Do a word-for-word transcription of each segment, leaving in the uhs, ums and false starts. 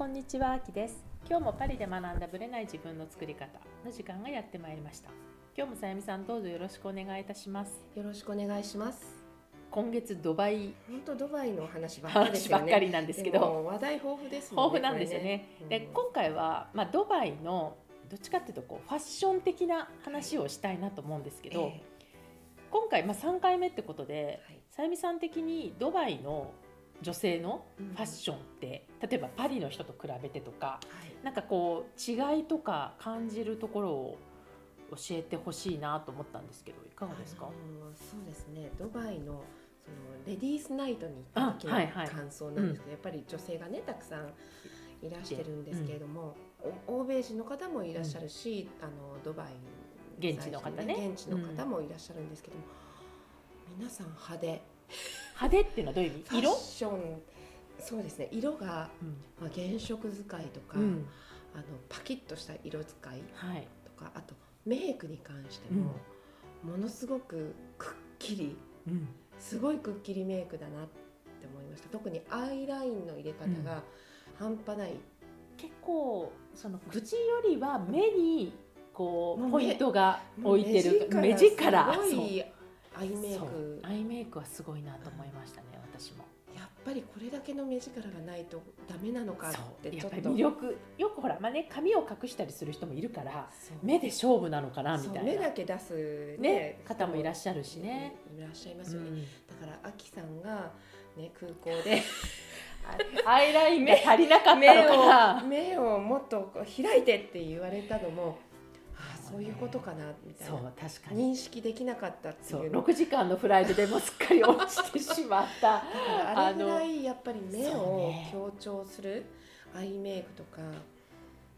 こんにちは、あきです。今日もパリで学んだブレない自分の作り方の時間がやってまいりました。今日もさやみさん、どうぞよろしくお願いいたします。よろしくお願いします。今月ドバイ、本当ドバイの話ばっかりですよね。話ばっかりなんですけど、話題豊富ですもんね。豊富なんですよね。うん、で今回は、まあ、ドバイのどっちかっていうとこうファッション的な話をしたいなと思うんですけど、はいえー、今回、まあ、さんかいめってことで、はい、さゆみさん的にドバイの女性のファッションって、うん、例えばパリの人と比べてとか、はい、なんかこう違いとか感じるところを教えてほしいなと思ったんですけど、いかがですか？そうですね、ドバイのそのレディースナイトに行った時の感想なんですけど、はいはい、やっぱり女性がねたくさんいらしてるんですけれども、うん、欧米人の方もいらっしゃるし、うん、あのドバイ、ね、現地の方ね現地の方もいらっしゃるんですけども、うん、皆さん派手派手っていうのはどういう意味？色？ファッション、そうですね、色が、うんまあ、原色使いとか、うん、あのパキッとした色使いとか、はい、あとメイクに関しても、うん、ものすごくくっきり、うんすごいくっきりメイクだなって思いました。特にアイラインの入れ方が半端ない。うん、結構その口よりは目にこうポイントが置いてる目力。すごいアイメイク。アイメイクはすごいなと思いましたね、うん、私も。やっぱりこれだけの目力がないとダメなのかってちょっと。やっぱり魅力。よくほら、まあね、髪を隠したりする人もいるから目で勝負なのかなみたいな。目だけ出す、ねね、方もいらっしゃるしね。いらっしゃいますよね。うん、だからあきさんが、ね、空港でアイラインが足りなかったのかな。目を、目をもっと開いてって言われたのも。そういうことかなみたいな。そう、確かに認識できなかったっていう。そう、ろくじかんのフライトでもすっかり落ちてしまったあれぐらいやっぱり目を強調するアイメイクとか、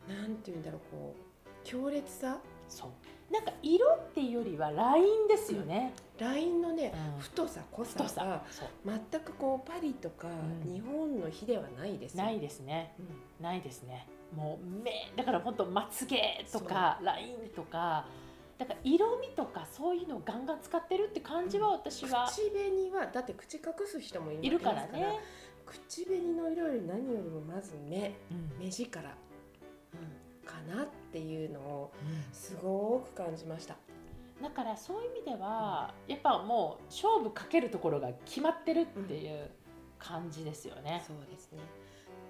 なんていうんだろう、こう強烈さ。そうなんか色っていうよりはラインですよね。ラインのね、うん、太さ濃さが全くこうパリとか日本の比ではないですよ、うん、ないですね、うん、ないですね。もう目だから本当まつげとかラインとかだから色味とかそういうのをガンガン使ってるって感じは私は、うん、口紅はだって口隠す人もいるからね。口紅の色より何よりもまず目、うん、目力、うん、かなっていうのをすごく感じました。だからそういう意味では、うん、やっぱもう勝負かけるところが決まってるっていう感じですよね。うん、そうですね。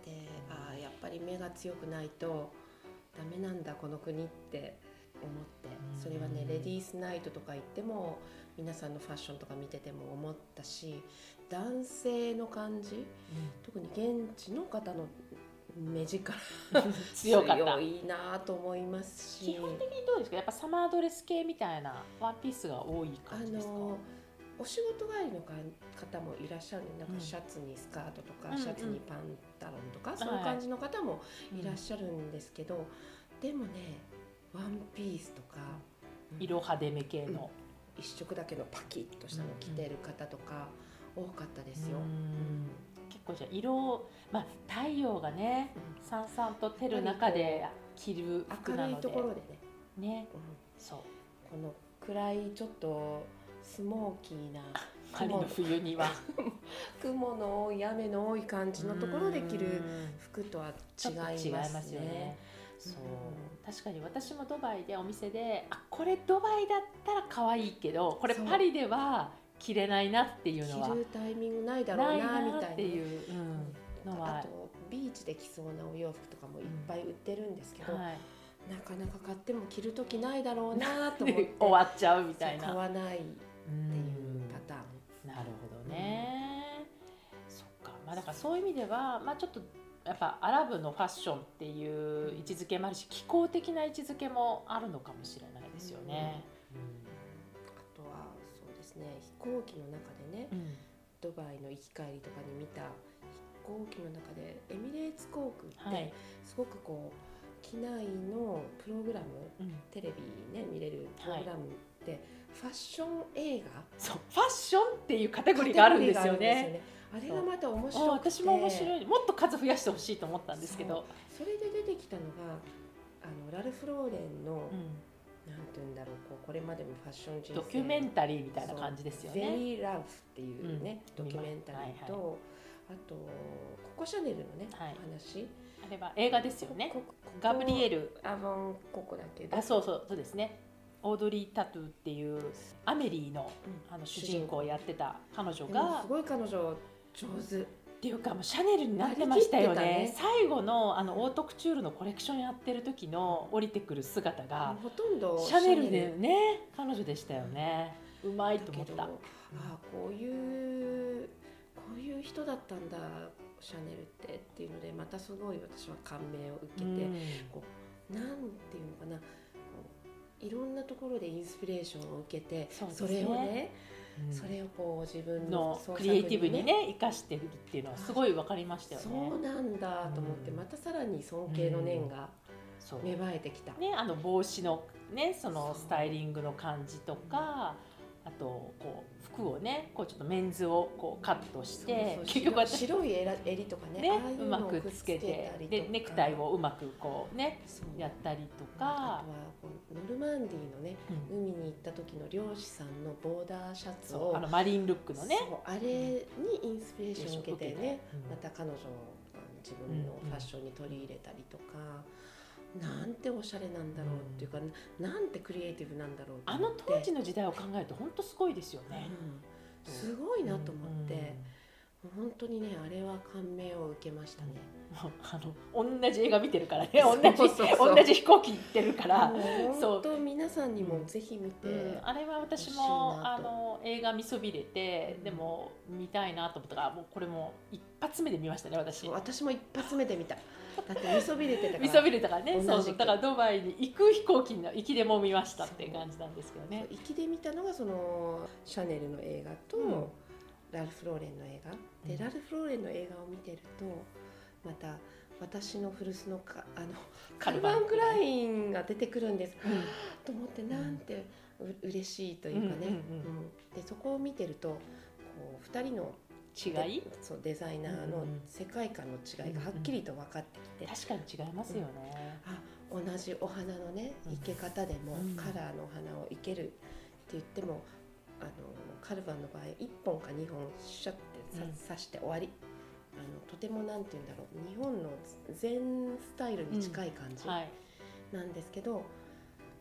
で、あ、やっぱり目が強くないとダメなんだこの国って思って、それはね、レディースナイトとか行っても皆さんのファッションとか見てても思ったし、男性の感じ、うん、特に現地の方の目力強かった強いなと思いますし。基本的にどうですか？やっぱサマードレス系みたいなワンピースが多い感じですか？あのお仕事帰りの方もいらっしゃる、なんかシャツにスカートとか、うん、シャツにパンタロンとか、うんうん、そういう感じの方もいらっしゃるんですけど、はい、でもねワンピースとか、うん、色派手め系の、うん、一色だけのパキッとしたのを着てる方とか多かったですよ。うん、結構じゃあ色、まあ、太陽がね、うん、さんさんと照る中で着る服なので明るいところでね、ね、うん、そうこの暗いちょっとスモーキーなパリの冬には雲の多い雨の多い感じのところで着る服とは違いますね。違いますよね。そう、確かに私もドバイでお店で、あ、これドバイだったら可愛いけどこれパリでは着れないなっていうのは、着るタイミングないだろうなみたいなっていうのは、あとビーチで着そうなお洋服とかもいっぱい売ってるんですけど、うん、はい、なかなか買っても着る時ないだろうなと思って終わっちゃうみたいな、買わないっていうパターン。うん、なるほどね。うん、そっか。まあだからそういう意味では、まあちょっとやっぱアラブのファッションっていう位置づけもあるし、気候的な位置づけもあるのかもしれないですよね。うんうん、あとはそうですね、飛行機の中でね、うん、ドバイの行き帰りとかに見た飛行機の中でエミレーツ航空ってすごくこう機内のプログラム、うん、テレビね見れるプログラムって、はい、ファッション映画、そうファッションっていうカテゴリーがあるんですよね。あれがまた面白くて、私も面白い、もっと数増やしてほしいと思ったんですけど、 そ, それで出てきたのがあのラルフローレンの、うん、なんていうんだろう、 こ, うこれまでのファッション人生ドキュメンタリーみたいな感じですよね。ゼリーラブっていうね、うん、ドキュメンタリーと、はいはい、あとココシャネルのね、はい、話あれは映画ですよね。ここガブリエルアバンコクだけど、あ、そうそうそうですね。オードリー・タトゥーっていうアメリー の、うん、あの主人公をやってた彼女がすごい、彼女上手っていうかもうシャネルになってましたよ ね, ね最後 の, あのオートクチュールのコレクションやってる時の降りてくる姿がほとんどシャネルでね、彼女でしたよね。うまいと思った。ああ、こういうこういう人だったんだシャネルってっていうので、またすごい私は感銘を受けて、うん、こうなんていうのかな、いろんなところでインスピレーションを受けて、 そ, う、ね、それをね、うん、それをこう自分 の, のクリエイティブにね生かしてるっていうのはすごい分かりましたよね。そうなんだと思って、またさらに尊敬の念が芽生えてきた、うんね、あの帽子のね、そのスタイリングの感じとか、あとこう服をね、こうちょっとメンズをこうカットして、そうそう結局は白い襟とか ね, ねああいうのをくっつけて、でネクタイをうまくこうねうやったりとか、あとはこうノルマンディーのね、うん、海に行った時の漁師さんのボーダーシャツを、あのマリンルックのね、あれにインスピレーションを受けてね、うん、また彼女を自分のファッションに取り入れたりとか。なんておしゃれなんだろうっていうか、うん、なんてクリエイティブなんだろうって、あの当時の時代を考えると本当すごいですよね、うん、すごいなと思って、うん、本当にねあれは感銘を受けましたね、うん、あの同じ映画見てるからね、同じ、そうそうそう、同じ飛行機行ってるから本当皆さんにもぜひ見て、うん、あれは私もあの映画見そびれて、うん、でも見たいなと思ったから、もうこれも一発目で見ましたね。私私も一発目で見ただって見そびれてたから見そびれたからね。そうそう、だからドバイに行く飛行機の行きでも見ましたっていう感じなんですけどね。行きで見たのがそのシャネルの映画と、うん、ラルフ・ローレンの映画で、うん、ラルフ・ローレンの映画を見てるとまた私の古巣のかあのカルバンクラインが出てくるんです、うん、と思って、なんてう嬉しいというかね、うんうんうん、でそこを見てるとこうふたりの違い、そうデザイナーの世界観の違いがはっきりと分かってきて、うんうん、確かに違いますよね、うん、あ同じお花のね生け方でも、うん、カラーのお花を生けるって言っても、あのカルバンの場合いっぽんかにほんシャッて刺して終わり、うん、あのとてもなんて言うんだろう、日本の全スタイルに近い感じなんですけど、うんは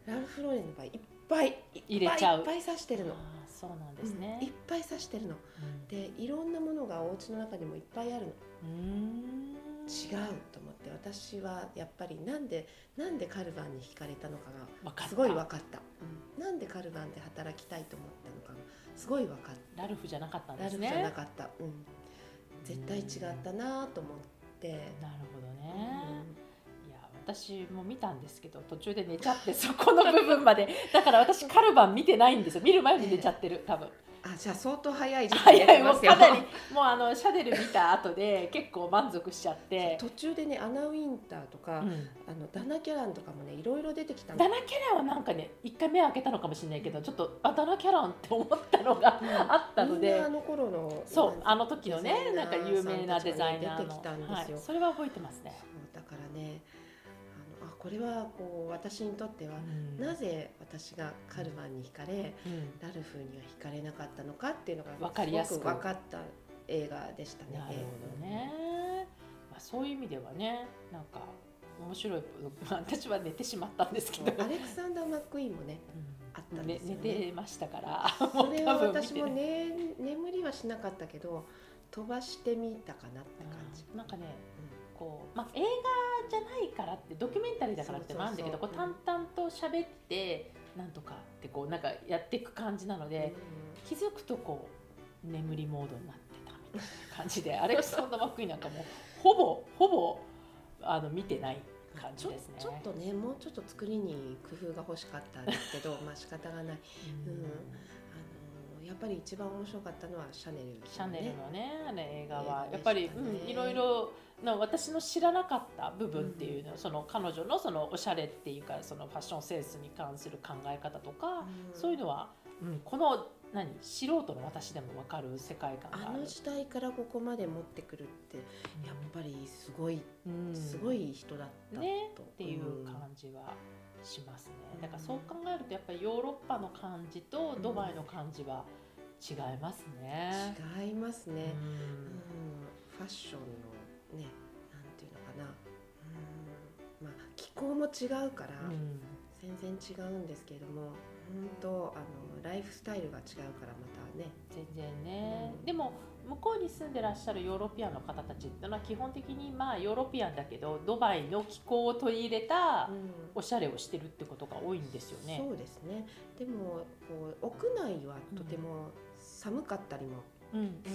い、ラルフ・ローレンの場合いっぱいいっぱいいっぱい刺してるの。そうなんですね、うん、いっぱい刺してるの、うん、でいろんなものがお家の中にもいっぱいあるの、うーん違うと思って、私はやっぱりなんでなんでカルバンに惹かれたのかがすごい分かった。なんでカルバンで働きたいと思ったのかがすごい分かった。ラルフじゃなかったんですね。ラルフじゃなかった、うん、絶対違ったなと思って。なるほどね、うん、私も見たんですけど途中で寝ちゃって、そこの部分までだから私カルバン見てないんですよ。見る前に寝ちゃってる多分、えー、あじゃあ相当早い時間でやってますよ。早い、もうかなりもうあのシャネル見た後で結構満足しちゃって、途中でねアナウィンターとか、うん、あのダナキャランとかもねいろいろ出てきたの。ダナキャランはなんかね一回目開けたのかもしれないけど、ちょっとあダナキャランって思ったのがあったので、みんなあの頃のそうあの時のねなんか有名なデザイナーの、はい、それは覚えてますね。そうだからね、これはこう私にとっては、うん、なぜ私がカルバンに惹かれ、うん、ラルフには惹かれなかったのかっていうのが分かりやすく分かった映画でしたね。なるほどね、まあ、そういう意味ではねなんか面白い、まあ、私は寝てしまったんですけどアレクサンダー・マックイーンもね、うん、あったんですよね。寝てましたからそれは私も、ね、眠りはしなかったけど飛ばしてみたかなって感じ、うん、なんかね、うんまあ、映画じゃないからってドキュメンタリーだからってもあるんだけど、そうそうそう、こう淡々と喋ってなんとかってこうなんかやっていく感じなので、うん、気づくとこう眠りモードになってたみたいな感じでアレクサンダー・マックイーンなんかもほぼほぼあの見てない感じですね。ちょ、ちょっとねもうちょっと作りに工夫が欲しかったんですけどまあ仕方がない、うんうんやっぱり一番面白かったのはシャネル、ね、シャネルのねあの映画はやっぱり、うん、いろいろな私の知らなかった部分っていうの、うん、その彼女のそのおしゃれっていうかそのファッションセンスに関する考え方とか、うん、そういうのは、うん、この何素人の私でも分かる世界観が あ, あの時代からここまで持ってくるってやっぱりすごい、うん、すごい人だったと、ね、っていう感じはしますね。だからそう考えるとやっぱりヨーロッパの感じとドバイの感じは違いますね、うん、違いますね、うん、ファッションのねなんていうのかな、違うから、うん、全然違うんですけれども、本当あのライフスタイルが違うからまたね全然ね、うん、でも向こうに住んでらっしゃるヨーロピアンの方たちってのは基本的にまあヨーロピアンだけどドバイの気候を取り入れたおしゃれをしてるってことが多いんですよね、うん、そうですね。でもこう屋内はとても寒かったりも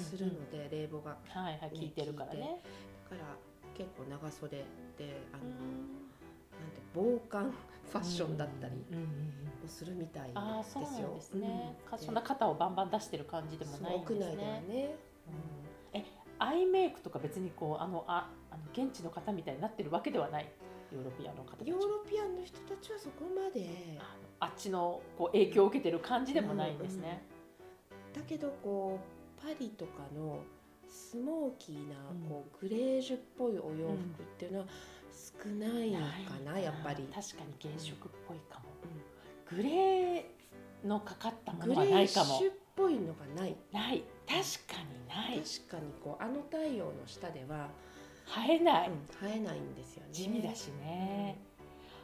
するので、うんうんうん、冷房が、ね、はいはい、効いてるからね。だから結構長袖であの、うん、なんて防寒ファッションだったりをするみたいですよ、うんうんうん、あ、そうなんですね、うん、そんな肩をバンバン出してる感じでもないんですね。屋内ではね、うん、えアイメイクとか別にこうあのああの現地の方みたいになってるわけではない。ヨーロピアンの方たちヨーロピアンの人たちはそこまで あ, あっちのこう影響を受けてる感じでもないんですね、うんうん、だけどこうパリとかのスモーキーなこうグレージュっぽいお洋服っていうのは少ないのかな、うん、やっぱり確かに原色っぽいかも、うん、グレーのかかったものはないかも。グレーシュっぽいのがないない確かにない。確かにこうあの太陽の下では生えない、うん、生えないんですよね。地味だしね、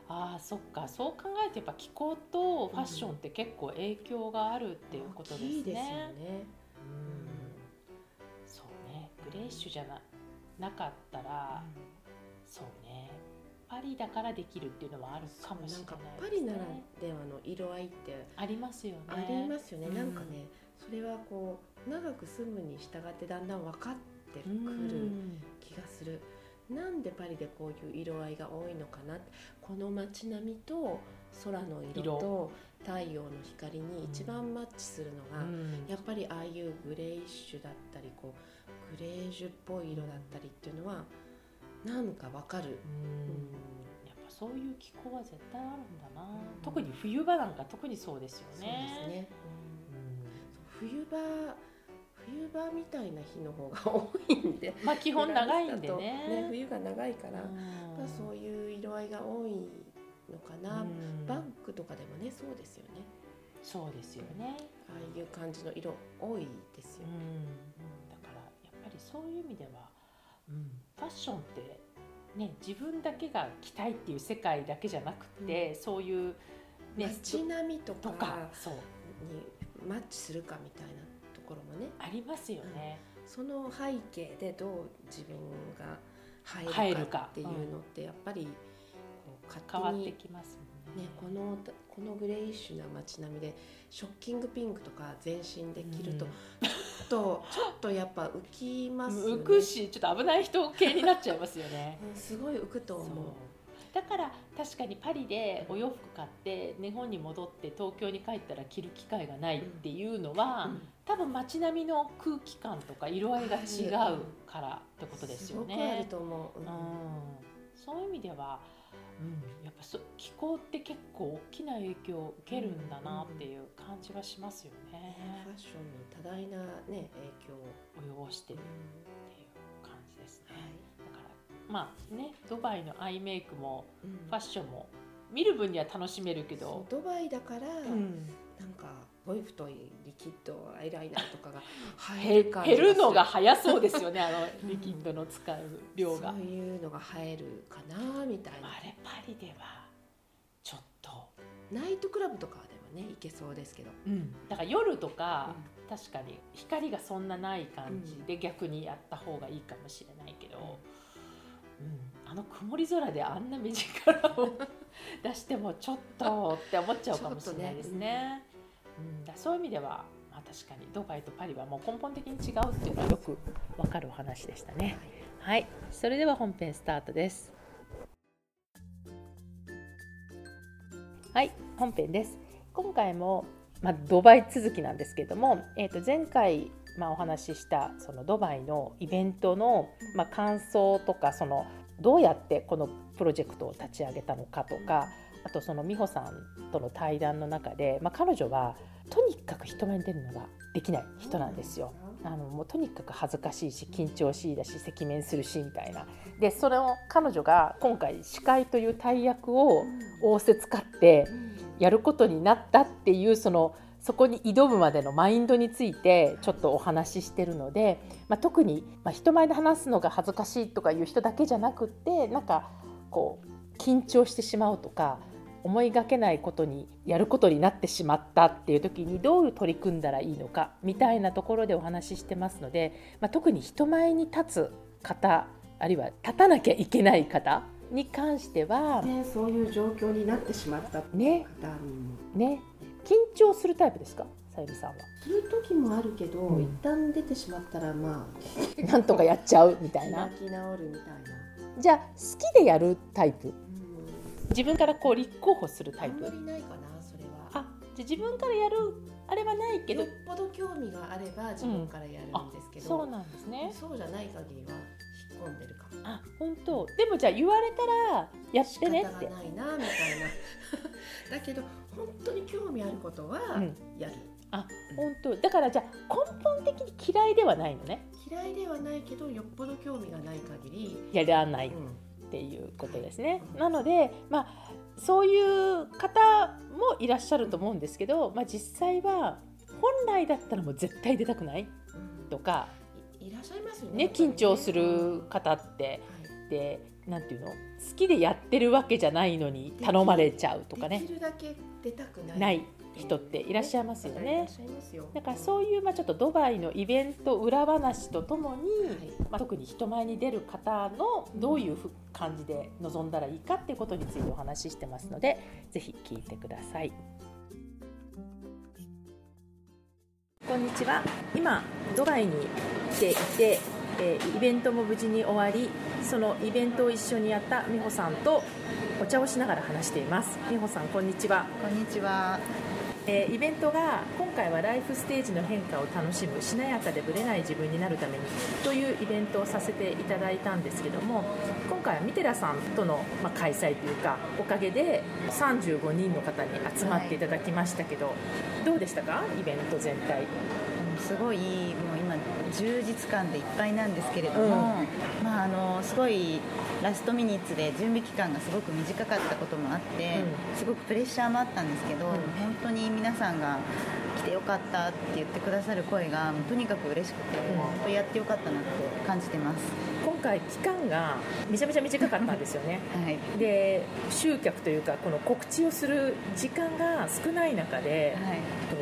うん、ああそっか。そう考えるとやっぱ気候とファッションって結構影響があるっていうことですね、うん、大きいですよね、うん、グレッシュじゃ な, なかったら、うん、そうね、パリだからできるっていうのはあるかもしれないですね。なんかパリならではの色合いってありますよね。ありますよね、うん、なんかね、それはこう長く住むに従ってだんだん分かってくる気がする、うん、なんでパリでこういう色合いが多いのかなって。この街並みと空の色と太陽の光に一番マッチするのが、うん、やっぱりああいうグレイッシュだったりこうグレージュっぽい色だったりっていうのはなんかわかる、うんうん、やっぱそういう気候は絶対あるんだな、うん、特に冬場なんか特にそうですよね。そうですね、うん、そう冬場冬場みたいな日の方が多いんで、まあ、基本長いんで ね, ね冬が長いから、うん、まあ、そういう色合いが多いのかな。バッグとかでもね、そうですよね。そうですよね。ああいう感じの色多いですよね。うん、だからやっぱりそういう意味では、うん、ファッションってね、自分だけが着たいっていう世界だけじゃなくて、うん、そういう、ね、街並みとか、とかそうにマッチするかみたいなところもね、ありますよね。うん、その背景でどう自分が入るかっていうのってやっぱり。変わってきますもん ね, ねこのこのグレイッシュな街並みでショッキングピンクとか全身で着ると、うん、ちょっとちょっとやっぱ浮きますよね。浮くし、ちょっと危ない人系になっちゃいますよね、うん、すごい浮くと思う。だから確かにパリでお洋服買って日本に戻って東京に帰ったら着る機会がないっていうのは、うんうん、多分街並みの空気感とか色合いが違うからってことですよね。すごくあると思う、うんうん、そういう意味では、うん、やっぱ気候って結構大きな影響を受けるんだなっていう感じがしますよね、うんうんうん、ファッションに多大な、ね、影響を及ぼしてるっていう感じですね、うん、はい、だからまあね、ドバイのアイメイクもファッションも見る分には楽しめるけど、うん、ドバイだから、うん、なんかボイフとリキッドアイライナーとかが減るのが早そうですよね。あのリキッドの使う量が、うん、そういうのが生えるかなみたいな。あれパリではちょっとナイトクラブとかではね、行けそうですけど、うん、だから夜とか、うん、確かに光がそんなない感じで逆にやった方がいいかもしれないけど、うん、あの曇り空であんな目力を出してもちょっとって思っちゃうかもしれないですね。うん、だそういう意味では、まあ、確かにドバイとパリはもう根本的に違うっていうのはよく分かるお話でしたね。はい、はい、それでは本編スタートです。はい、本編です。今回も、まあ、ドバイ続きなんですけども、えー、と前回、まあ、お話ししたそのドバイのイベントの、まあ、感想とか、そのどうやってこのプロジェクトを立ち上げたのかとか、あとその美穂さんとの対談の中で、まあ、彼女はとにかく人前に出るのができない人なんですよ。あのもうとにかく恥ずかしいし緊張しいだし赤面するしみたいな。でそれを彼女が今回司会という大役を仰せつかってやることになったっていう、そのそこに挑むまでのマインドについてちょっとお話ししてるので、まあ、特に、まあ、人前で話すのが恥ずかしいとかいう人だけじゃなくって、なんかこう緊張してしまうとか、思いがけないことにやることになってしまったっていう時にどう取り組んだらいいのかみたいなところでお話ししてますので、まあ、特に人前に立つ方、あるいは立たなきゃいけない方に関しては、ね、そういう状況になってしまった方にも、ねね、緊張するタイプですか？さゆりさんは。する時もあるけど、うん、一旦出てしまったらまあなんとかやっちゃうみたいな、開き直るみたいな。じゃあ好きでやるタイプ、自分からこう立候補するタイプ。あんまりないかな、それは。あ、じゃあ自分からやるあれはないけど、よっぽど興味があれば自分からやるんですけど、うん、そうなんですね。そうじゃない限りは引っ込んでるかも。あ、本当。でもじゃあ言われたらやってねって。仕方がないなみたいな。だけど本当に興味あることはやる。うん、あ、本当。だからじゃあ根本的に嫌いではないのね。嫌いではないけど、よっぽど興味がない限りやらない。うん、っていうことですね。なので、まあ、そういう方もいらっしゃると思うんですけど、まあ、実際は本来だったらもう絶対出たくないとか、うん、い, いらっしゃいますよ ね, ね緊張する方って、はい、で、なんていうの、好きでやってるわけじゃないのに頼まれちゃうとかね、できるだけ出たくない、ない人っていらっしゃいますよね。だからそういう、まあ、ちょっとドバイのイベント裏話とともに、はい、まあ、特に人前に出る方のどういう感じで臨んだらいいかっていうことについてお話ししてますので、ぜひ聞いてください。こんにちは。今ドバイに来ていて、えー、イベントも無事に終わり、そのイベントを一緒にやった美穂さんとお茶をしながら話しています。美穂さん、こんにちは。こんにちは。えー、イベントが今回はライフステージの変化を楽しむ、しなやかでぶれない自分になるためにというイベントをさせていただいたんですけども、今回はミテラさんとの、まあ、開催というかおかげでさんじゅうごにんの方に集まっていただきましたけど、はい、どうでしたか、イベント全体。すごい、もう今充実感でいっぱいなんですけれども、うん、まあ、あのすごいラストミニッツで準備期間がすごく短かったこともあって、うん、すごくプレッシャーもあったんですけど、うん、本当に皆さんが来てよかったって言ってくださる声がとにかく嬉しくて、うん、本当やってよかったなって感じてます。今回期間がめちゃめちゃ短かったんですよね、はい、で集客というかこの告知をする時間が少ない中で、はい、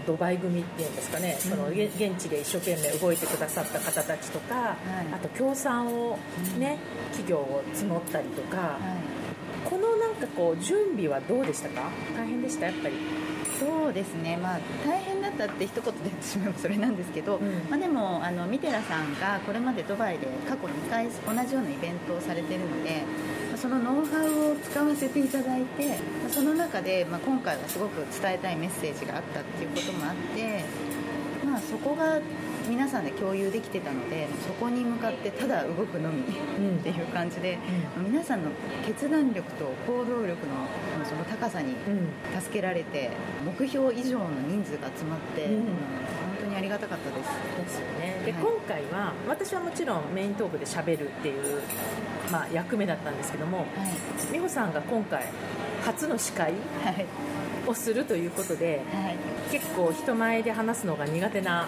ドバイ組っていうんですかね、うん、その現地で一生懸命動いてくださった方たちとか、はい、あと協賛を、ね、うん、企業を募ったりとか、はい、このなんかこう準備はどうでしたか？大変でした？やっぱりそうですね、まあ、大変だったって一言で言ってしまえばそれなんですけど、うん、まあ、でもあのミテラさんがこれまでドバイで過去にかい同じようなイベントをされているので、そのノウハウを使わせていただいて、その中で、まあ、今回はすごく伝えたいメッセージがあったっていうこともあって、まあ、そこが皆さんで共有できてたので、そこに向かってただ動くのみっていう感じで、うん、皆さんの決断力と行動力のその高さに助けられて、目標以上の人数が集まって、うん、本当にありがたかったです。ですよね。で、はい、今回は私はもちろんメイントークで喋るっていう、まあ、役目だったんですけども、はい、美穂さんが今回初の司会をするということで、はいはい、結構人前で話すのが苦手な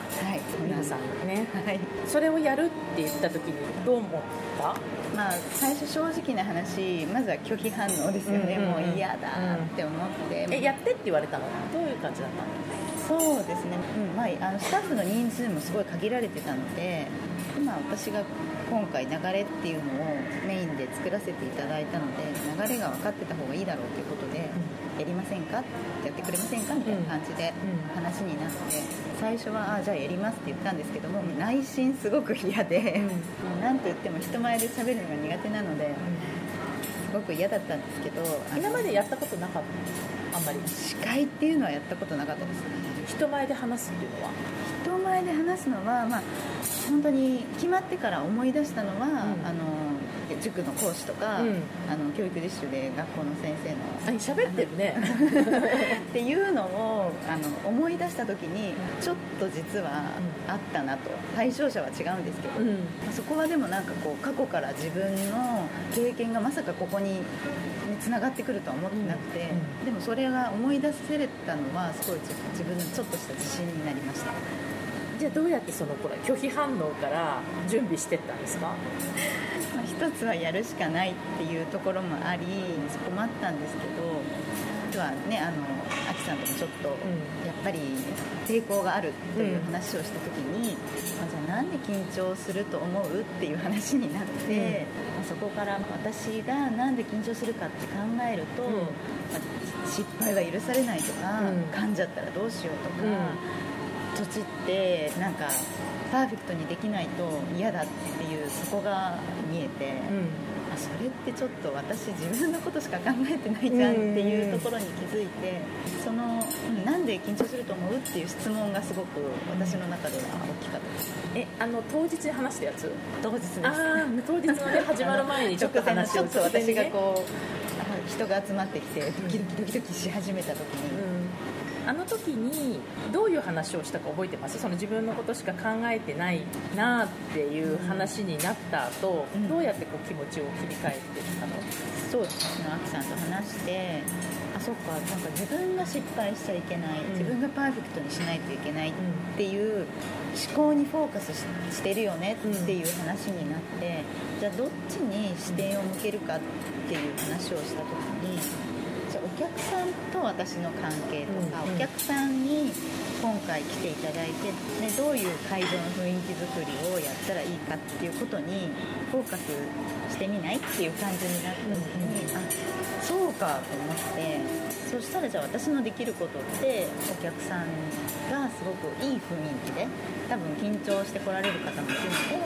美穂さんね、はい、それをやるって言った時にどう思った？まあ、最初正直な話、まずは拒否反応ですよね、うんうんうん、もう嫌だって思って、うん、えやってって言われたのどういう感じだったの？そうですね、うん、まあ、あのスタッフの人数もすごい限られてたので、今私が今回流れっていうのをメインで作らせていただいたので、流れが分かってた方がいいだろうということで、うん、やりませんか、やってくれませんかみたいな感じで話になって、うんうん、最初はあじゃあやりますって言ったんですけども、うん、内心すごく嫌で、うん、なんと言っても人前で喋るのが苦手なので、うん、すごく嫌だったんですけど、今までやったことなかったんですか？あんまり司会っていうのはやったことなかったですね。人前で話すっていうのは、人前で話すのは、まあ、本当に決まってから思い出したのは、うん、あの塾の講師とか、うん、あの教育実習で学校の先生の喋ってるねっていうのをあの思い出した時にちょっと実はあったなと、対象者は違うんですけど、うん、そこはでもなんかこう過去から自分の経験がまさかここに繋がってくるとは思ってなくて、うんうん、でもそれが思い出せれたのはすごい自分のちょっとした自信になりました。じゃあどうやってその拒否反応から準備していったんですか？人一つはやるしかないっていうところもあり困ったんですけど、実はね、あのアキさんともちょっと、うん、やっぱり抵抗があるという話をした時に、うん、じゃあなんで緊張すると思うっていう話になって、うん、そこから私がなんで緊張するかって考えると、うん、まあ、失敗は許されないとか、うん、噛んじゃったらどうしようとか、うん、土地ってなんかパーフェクトにできないと嫌だっていう、そこが見えて、うん、あ、それってちょっと私自分のことしか考えてないじゃんっていうところに気づいて、そのなんで緊張すると思うっていう質問がすごく私の中では大きかったです。え、あの当日話したやつ？当日です。あ、当日の、ね、始まる前にちょっと話を、ちょっと私がこう人が集まってきてドキドキドキドキし始めた時に、うん、あの時にどういう話をしたか覚えてます？その自分のことしか考えてないなっていう話になった後、うん、どうやってこう気持ちを切り替えていったの？そうですね、アキさんと話して、あ、そっか、なんか自分が失敗しちゃいけない、うん、自分がパーフェクトにしないといけないっていう思考にフォーカス し, してるよねっていう話になって、うん、じゃあどっちに視点を向けるかっていう話をした時に、お客さんと私の関係とか、うんうん、お客さんに今回来ていただいて、ね、どういう会場の雰囲気作りをやったらいいかっていうことにフォーカスしてみないっていう感じになった時に、うんうん、あ、そうかと思って、そしたらじゃあ私のできることってお客さんがすごくいい雰囲気で、多分緊張して来られる方もいるので、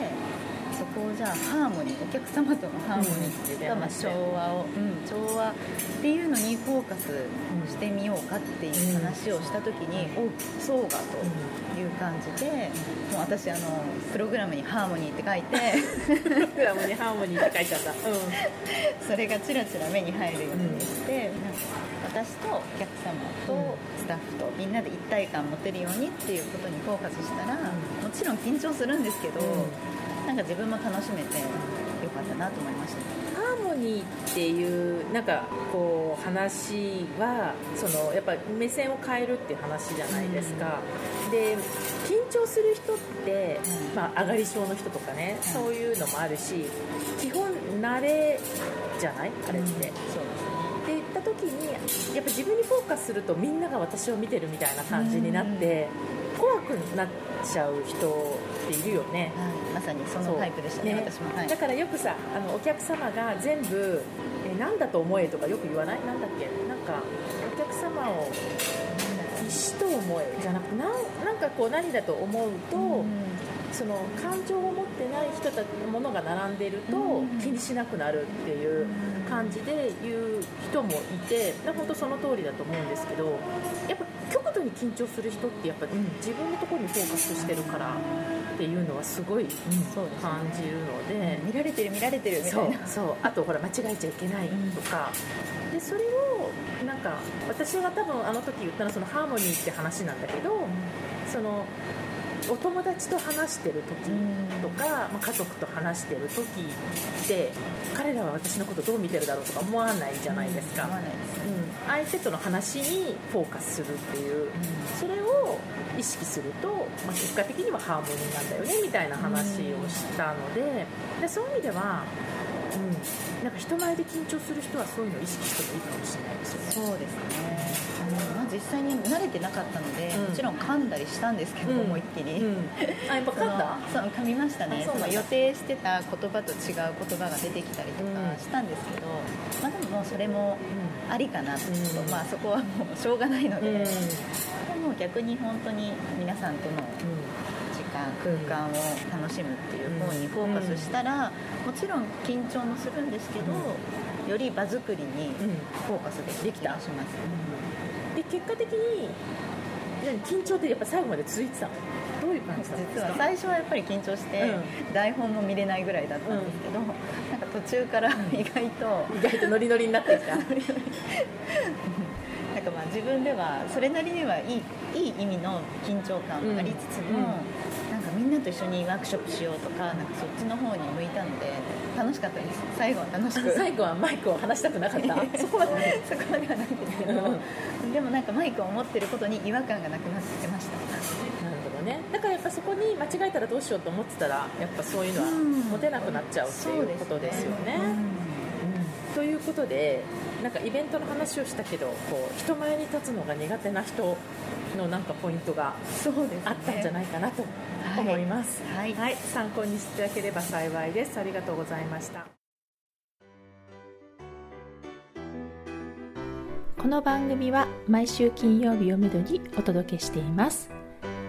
そこをじゃあハーモニー、お客様とのハーモニーっていうか、まあ、調和を、うん、調和っていうのにフォーカスしてみようかっていう話をした時に、うん、お、そうかという感じで、うん、もう私あのプログラムにハーモニーって書いてプログラムにハーモニーって書いちゃった、うん、それがチラチラ目に入るようにして、うん、なんか私とお客様とスタッフとみんなで一体感持てるようにっていうことにフォーカスしたら、もちろん緊張するんですけど、うん、なんか自分も楽しめてよかったなと思いました。ハーモニーっていうなんかこう話は、そのやっぱり目線を変えるっていう話じゃないですか、うん、で緊張する人って、うん、まあ、上がり症の人とかね、うん、そういうのもあるし、基本慣れじゃないあれって、うん、そうですって言った時に、やっぱ自分にフォーカスするとみんなが私を見てるみたいな感じになって、うん、怖くなっちゃう人いるよね、はい、まさにそのタイプでしたね、ね、私も、はい、だからよくさ、あのお客様が全部何だと思えとかよく言わない？なんだっけ、なんかお客様を石と思えじゃなくて、 な, なんかこう何だと思うと、うん、その感情を持ってない人たちのものが並んでいると気にしなくなるっていう感じで言う人もいて、本当その通りだと思うんですけど、やっぱ極度に緊張する人ってやっぱり自分のところにフォーカスしてるからっていうのはすごい感じるので、うん、そうですね、見られてる見られてるみたいな、そうそう、あとほら間違えちゃいけないとか、うん、でそれをなんか私が多分あの時言ったのはそのハーモニーって話なんだけど、うん、そのお友達と話してる時とか、まあ、家族と話してる時って彼らは私のことどう見てるだろうとか思わないじゃないですか、うん、思わないです、うん、相手との話にフォーカスするっていう、うん、それを意識すると、まあ、結果的にはハーモニーなんだよねみたいな話をしたので、うん、でそういう意味では、うん、なんか人前で緊張する人はそういうのを意識してもいいかもしれないですよね。そうですね、あの、まあ、実際に慣れてなかったので、うん、もちろん噛んだりしたんですけど、うん、思いっきり、うん、あ、やっぱ噛んだ？そう、噛みましたね。その予定してた言葉と違う言葉が出てきたりとかしたんですけど、うん、まあ、でももうそれもありかなと、うん、まあ、そこはもうしょうがないので、うん、でも逆に本当に皆さんとの、うん、空間を楽しむっていう方にフォーカスしたら、もちろん緊張もするんですけど、より場作りにフォーカスできたりします、うん、で結果的に緊張ってやっぱ最後まで続いてたの？どういう感じだったんですか？実は最初はやっぱり緊張して台本も見れないぐらいだったんですけど、うん、なんか途中から意外と意外とノリノリになってきたなんかまあ自分ではそれなりにはいい、いい意味の緊張感もありつつも、うんうん、みんなと一緒にワークショップしようと か, なんかそっちの方に向いたので楽しかったです。最後は楽しく、最後はマイクを離したくなかったそこまではないんですけど、うん、でもなんかマイクを持ってることに違和感がなくなってました。なるほどね。だからやっぱそこに間違えたらどうしようと思ってたらやっぱそういうのは持てなくなっちゃうっていうことですよね、うんうん、ということでなんかイベントの話をしたけどこう人前に立つのが苦手な人のなんかポイントがあったんじゃないかなと思います、はいはいはい、参考にしていただければ幸いです。ありがとうございました。この番組は毎週金曜日をめどにお届けしています。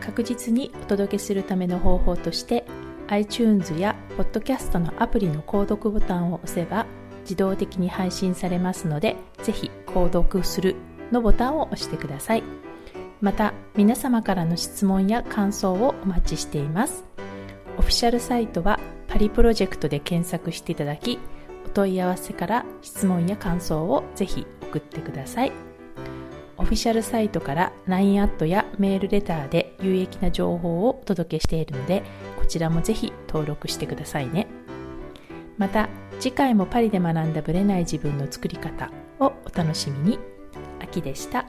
確実にお届けするための方法として iTunes や Podcast のアプリの購読ボタンを押せば自動的に配信されますのでぜひ購読するのボタンを押してください。また皆様からの質問や感想をお待ちしています。オフィシャルサイトはパリプロジェクトで検索していただきお問い合わせから質問や感想をぜひ送ってください。オフィシャルサイトから ライン アットやメールレターで有益な情報をお届けしているのでこちらもぜひ登録してくださいね。また次回もパリで学んだブレない自分の作り方をお楽しみに。あきでした。